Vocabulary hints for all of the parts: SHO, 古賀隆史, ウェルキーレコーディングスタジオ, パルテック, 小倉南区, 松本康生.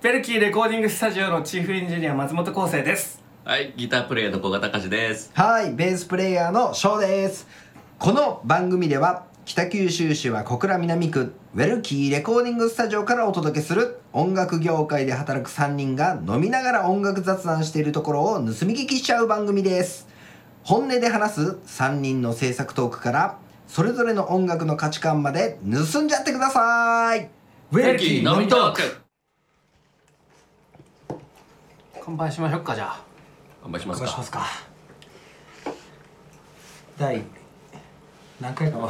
ペルキーレコーディングスタジオのチーフエンジニア松本康生です。はい、ギタープレイヤーの古賀隆史です。はい、ベースプレイヤーの翔です。この番組では北九州市は小倉南区ウェルキーレコーディングスタジオからお届けする音楽業界で働く3人が飲みながら音楽雑談しているところを盗み聞きしちゃう番組です。本音で話す3人の制作トークからそれぞれの音楽の価値観まで盗んじゃってください。ウェルキー飲みトーク、乾杯しましょうか。じゃあ乾杯しますか。第何回かじ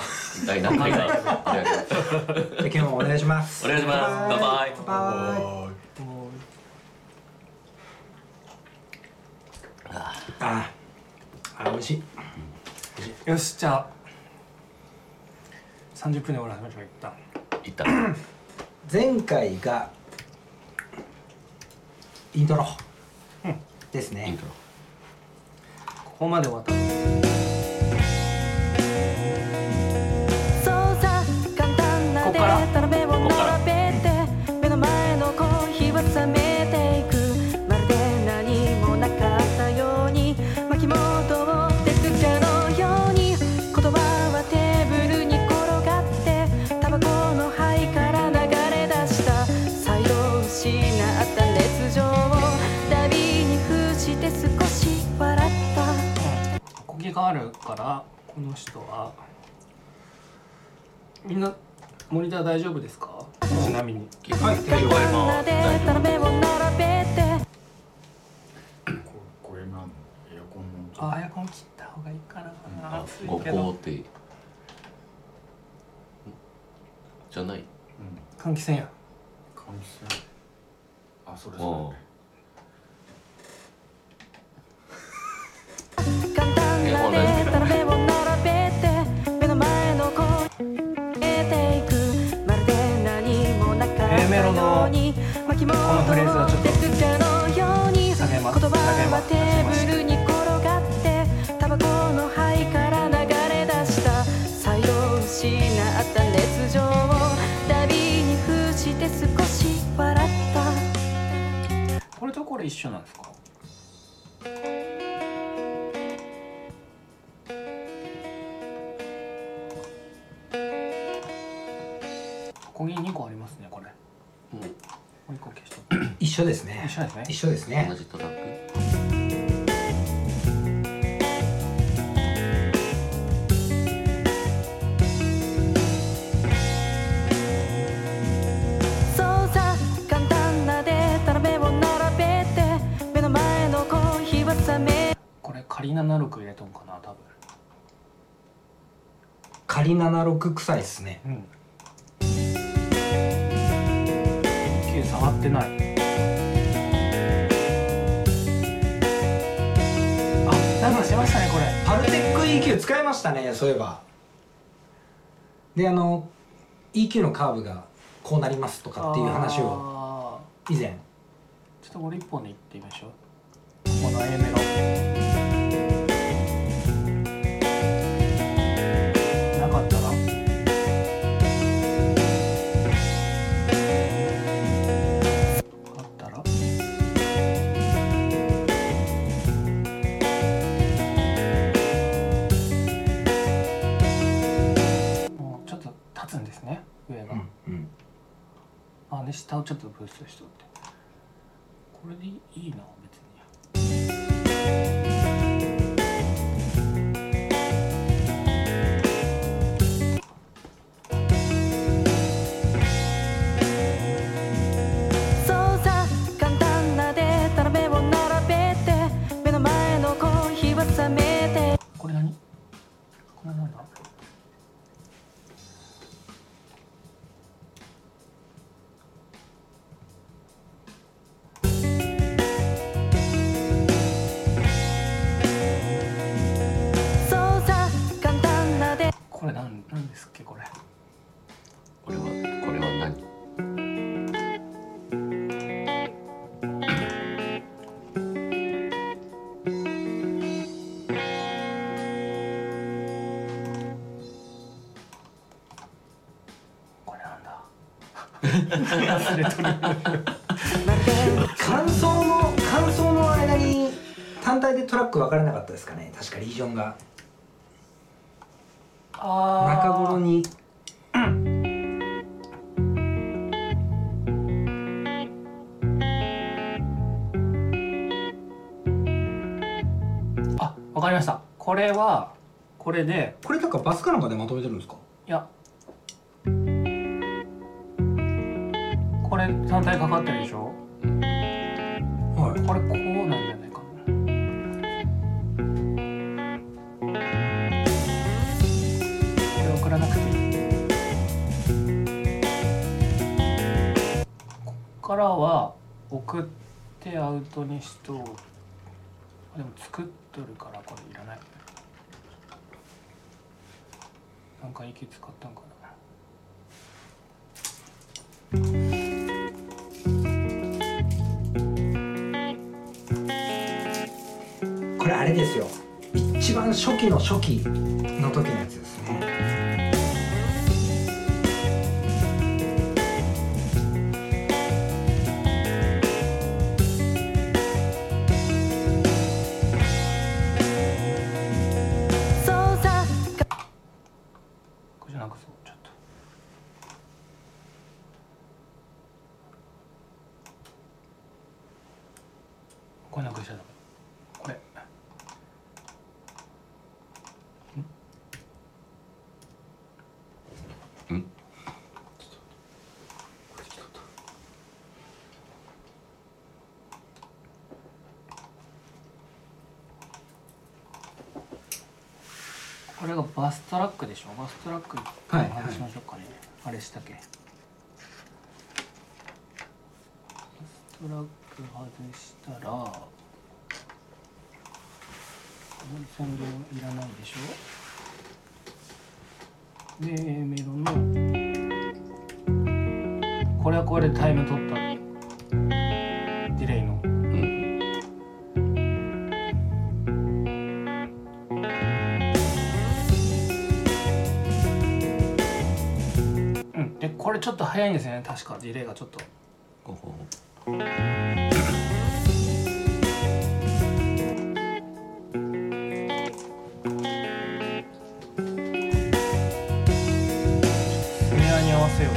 ゃあ今日もお願いします。お願いします。バイバイ。あ、美味しい。よし、じゃあ30分で終わらせましょう。いった前回がイントロですね。ここまで終わった。ここから目の前のコーヒーは冷めていく。まるで何もなかったように巻き戻ってくじゃのように。言葉はテーブルに転がってタバコの灰から流れ出した。才能を失った熱情をダビに伏して少し笑った。こぎがあるからこの人はみんなモニター大丈夫ですか？ちなみにはい、大丈夫です。これなんエアコンの…あ、エアコン切った方がいいかな。暑いけど5ってじゃない、換気扇や換気扇。あ、それそれエアコン大丈夫だね。メロのこのフレーズはちょっと下げます。これとこれ一緒なんですか？ここに2個ありますね、これ。もう一個消しとく。一緒ですね。一緒ですね。同じトラック。そうさ、簡単なデータの目を並べて目の前のコーヒーは冷め。これ仮76入れとんかな、多分。仮76臭いっすね。うん。触ってない。あ、ダウンしましたね、これ。パルテック EQ 使いましたね、そういえば。で、EQ のカーブがこうなりますとかっていう話を以前。ちょっとこれ一本でいってみましょう。この A メロなかったらで下をちょっとブーストしておいて、これでいいな別に。そうさ、簡単なデータの目を並べて目の前のコーヒーは冷めて。これ何？これなんだ？何ですっけ、これ。これは何？これなんだ。忘れとる。単体でトラック分からなかったですかね、確かリージョンが。あ中頃に、うん、あ、わかりました。これはこれで、これなんかバスかなんかでまとめてるんですか。いやこれ単体かかってるでしょ、はい、これこうなんだよね。ここからは送ってアウトにしと、でも作っとるからこれいらない。なんか息使ったんかな。これあれですよ、一番初期の初期の時のやつですね。これがバストラックでしょ。バストラックの話しましょうかね、はいはい、あれしたっけ。バストラック外したらこの線量いらないでしょ。で、Aメロのこれはこれでタイム取ったディレイの、これちょっと早いんですよね、確かディレイがちょっとほうほうほう。スネアに合わせよう。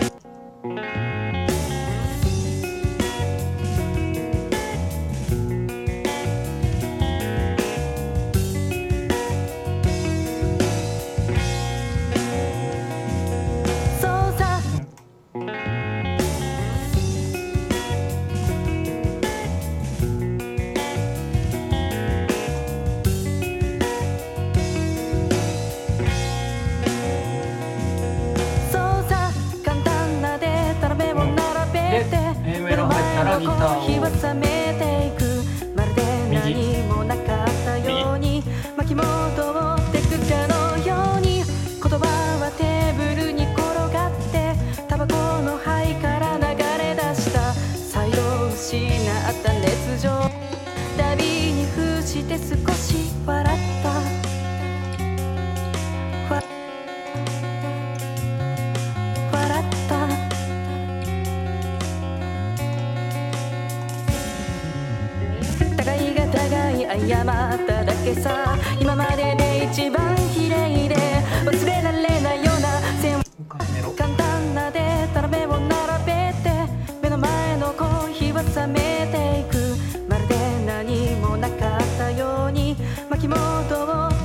謝っただけさ、今までで一番綺麗で忘れられないような線、簡単なでたらめを並べて目の前のコーヒーは冷めていく、まるで何もなかったように巻き戻っ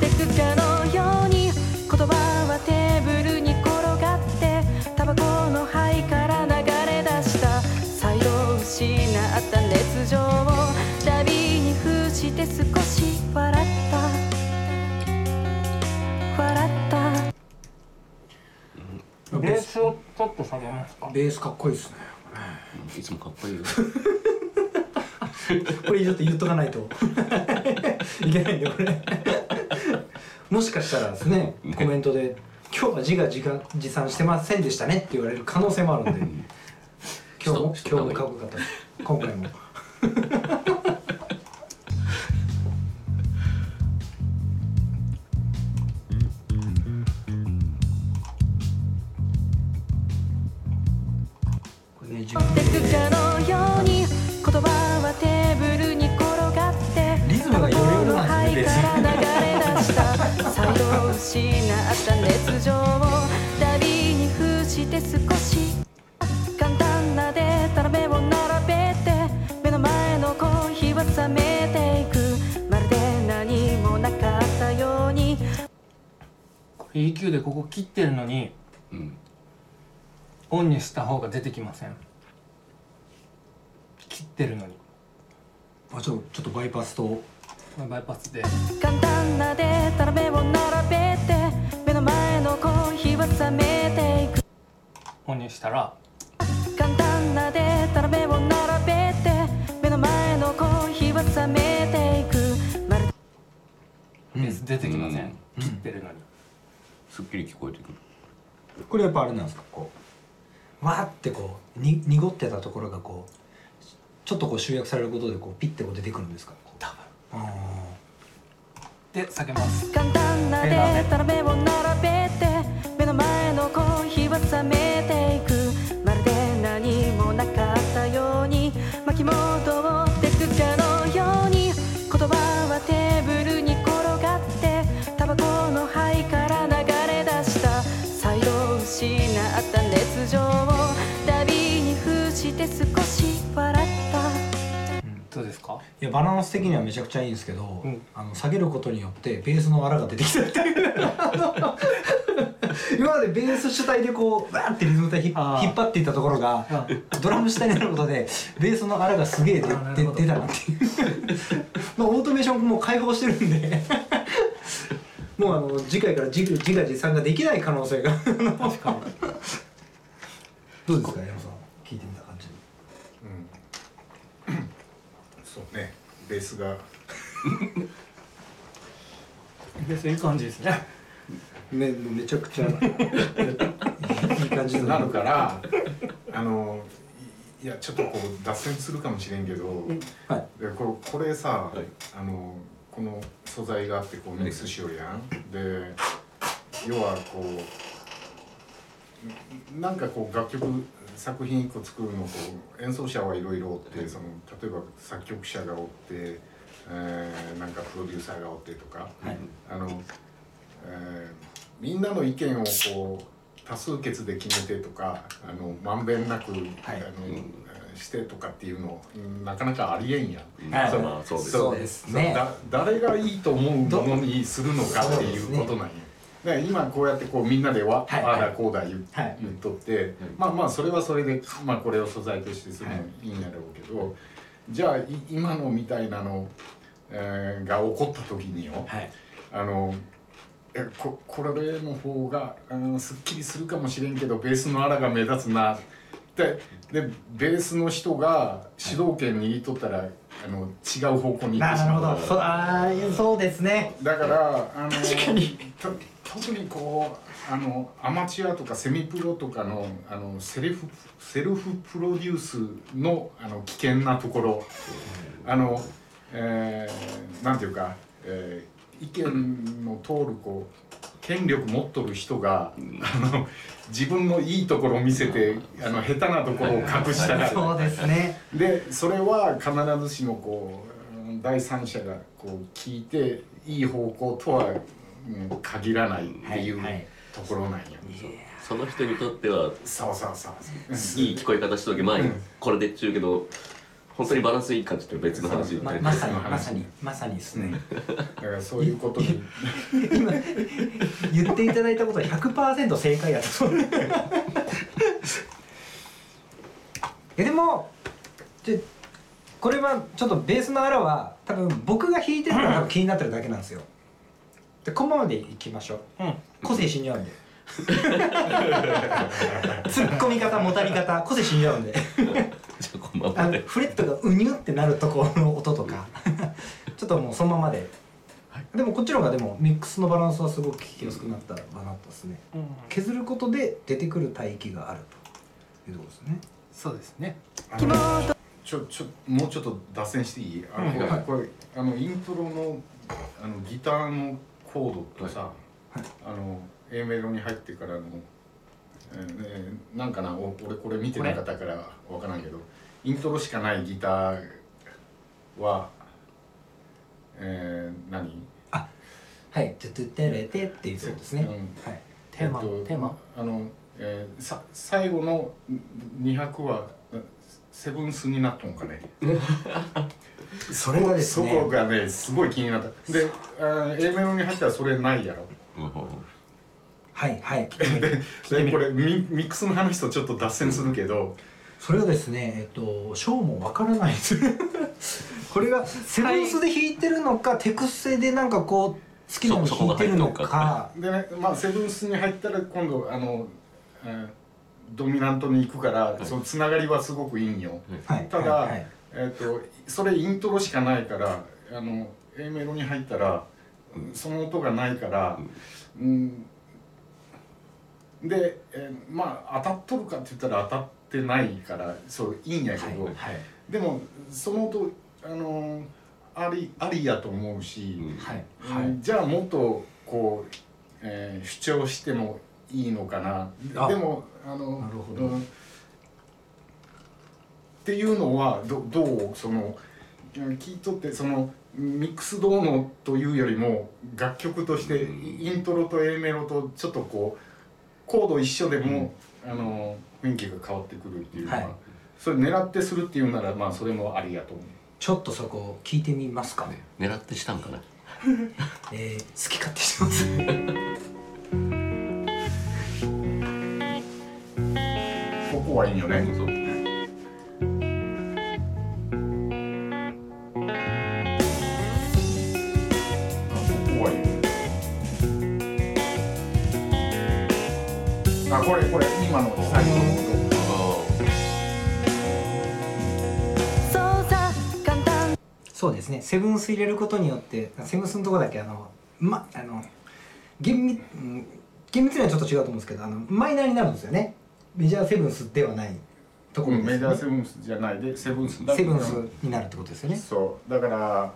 てくかのように、言葉はテーブルに転がってタバコの灰から流れ出した、才能を失った熱情を少し笑った笑った。ベースをちょっと下げますか。ベースかっこいいですね、うん、いつもかっこいいよこれちょっと言っとかないといけないんでこれもしかしたらですね、コメントで今日は自賛してませんでしたねって言われる可能性もあるので今日もかっこよかった今回もリズムがよりより失った熱情を旅に伏して少し簡単なでたらめを並べて目の前のコーヒーは冷めていく、まるで何もなかったように。これ EQ でここ切ってるのに、うん、オンにした方が出てきません。切ってるのにあ、ちょっとバイパスとバイパスで簡単なでたらめを並べて目の前のコーヒーは冷めていく、オンにしたら簡単なでたらめを並べて目の前のコーヒーは冷めていく、まる出てきません、切ってるのにすっきり聞こえてくる。これやっぱあれなんですか、こうわーってこうに濁ってたところがこうちょっとこう集約されることでこうピッてこう出てくるんですか、多分。で、下げます。簡単なでたらめを並べて目の前のコーヒーは冷めていく、まるで何もなかったように巻き戻ってくかのように。言葉はテーブルに転がってタバコの灰から流れ出した再度失った熱情を旅に伏して少し笑った。どうですか？いやバランス的にはめちゃくちゃいいんですけど、うん、下げることによってベースの藁が出てきたみたいな今までベース主体でこうバーってリズム体引っ張っていったところがドラム主体になることでベースの藁がすげえ出たなっていうオートメーションもう解放してるんでもう次回から自画自賛ができない可能性が確かにどうですか山さん聞いてみた感じ。そうね、ベースがベースいい感じですね。めちゃくちゃいい感じになるからいやちょっとこう脱線するかもしれんけど、はい、これさ、はい、この素材があってこうミックスしようやん。で要はこうなんかこう楽曲作品1個作るのと演奏者はいろいろおって、その例えば作曲者がおって、なんかプロデューサーがおってとか、はいみんなの意見をこう多数決で決めてとかまんべんなく、はい、してとかっていうのなかなかありえんやん、はい、そうですね。誰がいいと思うものにするのかっていうことなんや。今こうやってこうみんなでわあだこうだ言っとって、はい、まあそれはそれで、まあ、これを素材としてするのいいんだろうけど、はい、じゃあ今のみたいなの、が起こった時によ、はい、これの方がすっきりするかもしれんけどベースの荒が目立つなってでベースの人が主導権握っとったら、はい違う方向に行ってしまう。なるほど。そうですね。だから確かに特にこうアマチュアとかセミプロとかのセルフプロデュースの危険なところなんていうか、意見の通るこう権力持っとる人が自分のいいところを見せて下手なところを隠したらそうですね。でそれは必ずしもこう第三者がこう聞いていい方向とは限らないっていうところなんや、はいはい、その人にとってはそういい聞こえ方しとけばこれでっちゅうけど本当にバランスいい感じって別の話みたいな。まさにですね。だからそういうことに今言っていただいたことは 100% 正解だとそうでもこれはちょっとベースのあらは多分僕が弾いてるから気になってるだけなんですよ。でこのままでいきましょう、うん、個性死んじゃうんでツッコみ方もたり方個性死んじゃうんでフレットがうにゅってなるところの音とかちょっともうそのままで、はい、でもこっちの方がでもミックスのバランスはすごく聞きやすくなったバナッとですね、うん、削ることで出てくる帯域があるというところですね。そうですね。もうちょっと脱線していい？はい、これイントロのギターのコードとさ、はいはい、A メロに入ってからのなんかな俺これ見てなかったから分からんけどイントロしかないギターは何？あはい、トゥトゥテレテっていうそうですね、はい、テーマ、最後の200はセブンスになったのかねそれがですね、そこがね、すごい気になったで、Aメロに入ったらそれないやろはいはいでこれ ミックスの話とちょっと脱線するけど、うん、それはですね、ショーもわからないこれがセブンスで弾いてるのか、はい、テクステでなんかこう好きなの弾いてるの かでね、まあセブンスに入ったら今度ドミナントに行くから、はい、そのつながりはすごくいいんよ、はい、ただ、はいはいそれイントロしかないからA メロに入ったら、うん、その音がないから、うんで、まあ当たっとるかって言ったら当たってないからそういいんやけど、はいはい、でもその音ありやと思うし、うんはいはい、じゃあもっとこう、主張してもいいのかなでもなるほど、うん、っていうのは どうその聞いとってそのミックスどうのというよりも楽曲としてイントロと A メロとちょっとこうコード一緒でも、うん、雰囲気が変わってくるっていうのは、はい、それ狙ってするっていうならまあそれもありやと思うちょっとそこ聞いてみますかね狙ってしたんかな好き勝手してますここはいいよね。そうそうあ、これ今の最後の音。そうですね。セブンス入れることによって、セブンスのとこだけ厳密にはちょっと違うと思うんですけど、マイナーになるんですよね。メジャーセブンスではないところですね、うん、メジャーセブンスじゃないでセブンスになるってことですよねそうだから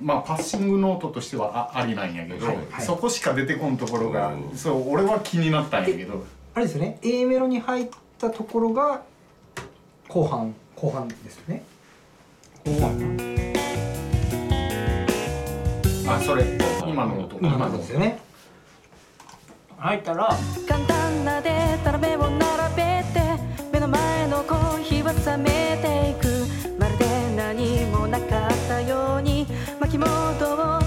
まあパッシングノートとしては ありなんやけど、はいはい、そこしか出てこんところがそう俺は気になったんやけどあれですよね A メロに入ったところが後半ですよね後半あそれ今の音ですよね入ったらでたらめを並べて目の前のコーヒーは冷めていくまるで何もなかったように巻き戻っ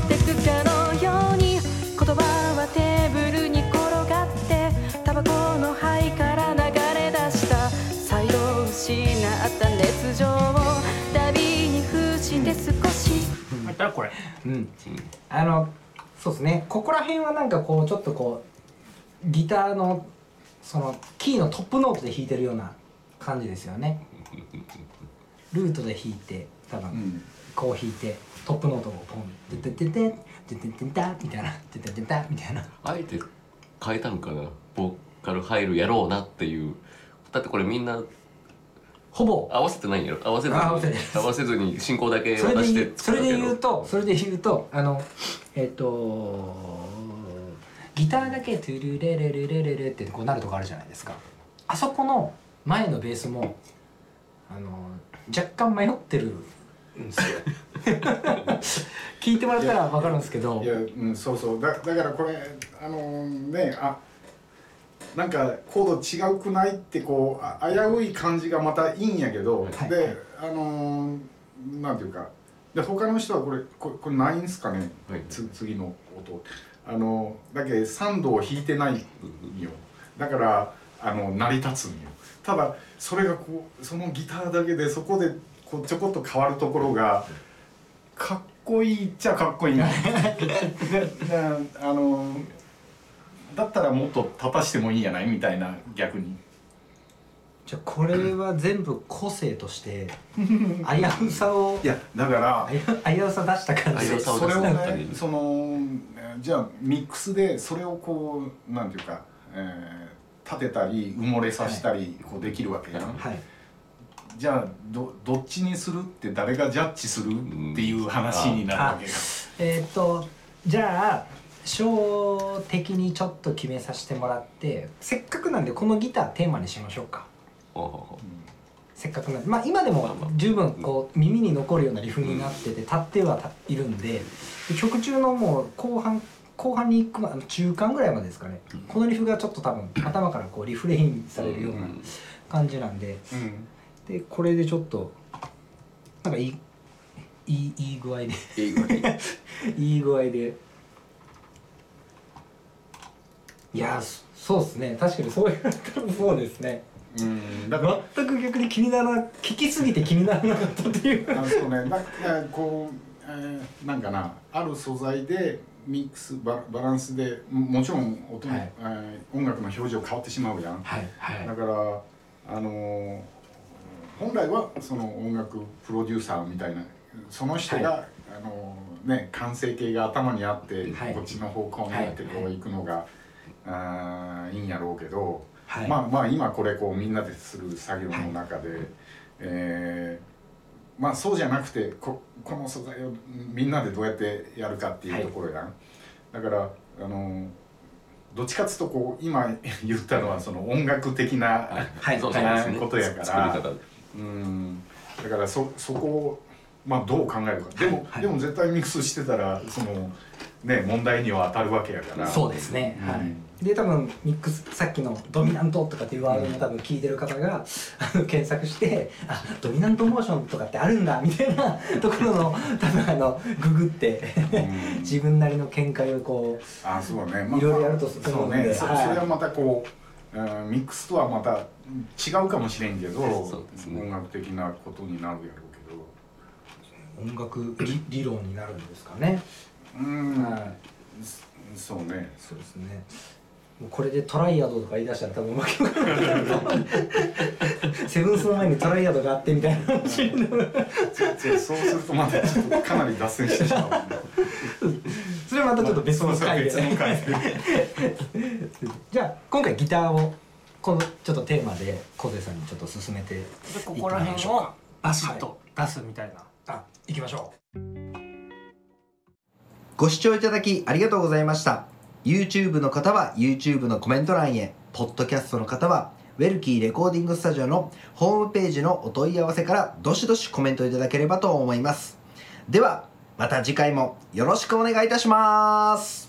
てくかのように言葉はテーブルに転がってタバコの灰から流れ出した再度失った熱情を旅に伏して少しあったらこれうんそうですねここら辺はなんかこうちょっとこうギターのそのキーのトップノートで弾いてるような感じですよねルートで弾いて多分こう弾いてトップノートをポンでててててててたみたいなてててたみたいなあえて変えたのかなボーカル入るやろうなっていうだってこれみんなほぼ合わせてないんやろ合わせずに進行だけ渡してそれで言うとギターだけトゥルレレレレレレってこうなるとこあるじゃないですかあそこの前のベースも若干迷ってるんですよ聞いてもらったら分かるんですけどいや、うん、そうそう だからこれねなんかコード違うくないってこう危うい感じがまたいいんやけど、はい、でなんていうかで他の人はこれないんすかね、はい、次の音だけ3度を弾いてないよだから成り立つんよただそれがこうそのギターだけでそこでこうちょこっと変わるところがかっこいいっちゃかっこいいなだったらもっと立たしてもいいんじゃないみたいな逆にじゃあこれは全部個性として危うさをいやだから危うさ出した感じでそれをねそのじゃあミックスでそれをこうなんていうか、立てたり埋もれさせたりこうできるわけじゃん、はい、じゃあ どっちにするって誰がジャッジするっていう話になるわけですじゃあ小的にちょっと決めさせてもらってせっかくなんでこのギターテーマにしましょうかせっかくなんで、まあ、今でも十分こう耳に残るようなリフになってて立ってはいるんで、曲中のもう後半に行くまで中間ぐらいまでですかね、このリフがちょっと多分頭からこうリフレインされるような感じなんで、でこれでちょっとなんかいい具合でいい具合で、いやそうですね、確かにそう言われたらそうですね、うん、だから全く逆に気にならな、聞きすぎて気にならなかったっていうね、なんかこう、なんかな、ある素材でミックス バランスでもちろん音の、はい、音楽の表情変わってしまうやん、はいはい、だから本来はその音楽プロデューサーみたいなその人が、はい、ね、完成形が頭にあって、はい、こっちの方向になってこう行くのが、いいんやろうけど、はい、まあ今これこうみんなでする作業の中で、はい、まあそうじゃなくて この素材をみんなでどうやってやるかっていうところやん、はい、だからどっちかつとこう今言ったのはその音楽的な、はいはい、ことやから、作り方、うん、だから そこを、まあ、どう考えるか、でも絶対ミックスしてたらその、ね、問題には当たるわけやから、そうですね、うん、はい、で多分ミックス、さっきのドミナントとかっていうワードも多分聞いてる方が、検索してドミナントモーションとかってあるんだみたいなところの多分ググって自分なりの見解をこう、そうね、いろいろやるとするので、そうね、はい、それはまたこう、ミックスとはまた違うかもしれんけど、ね、音楽的なことになるやろうけど、音楽 理論になるんですかね、うん、はい、そうね、そうですね、もうこれでトライアドとか言い出したら多分負けないセブンスの前にトライアドがあってみたいな話になるそうするとまたちょっとかなり脱線してしまうそれはまたちょっと別の回でじゃあ今回ギターをこのちょっとテーマで小瀬さんにちょっと進めていってみましょうか。ここら辺をバシッと出すみたいな、いきましょう。ご視聴いただきありがとうございました。 YouTube の方は YouTube のコメント欄へ、ポッドキャストの方はウェルキーレコーディングスタジオのホームページのお問い合わせからどしどしコメントいただければと思います。ではまた次回もよろしくお願いいたします。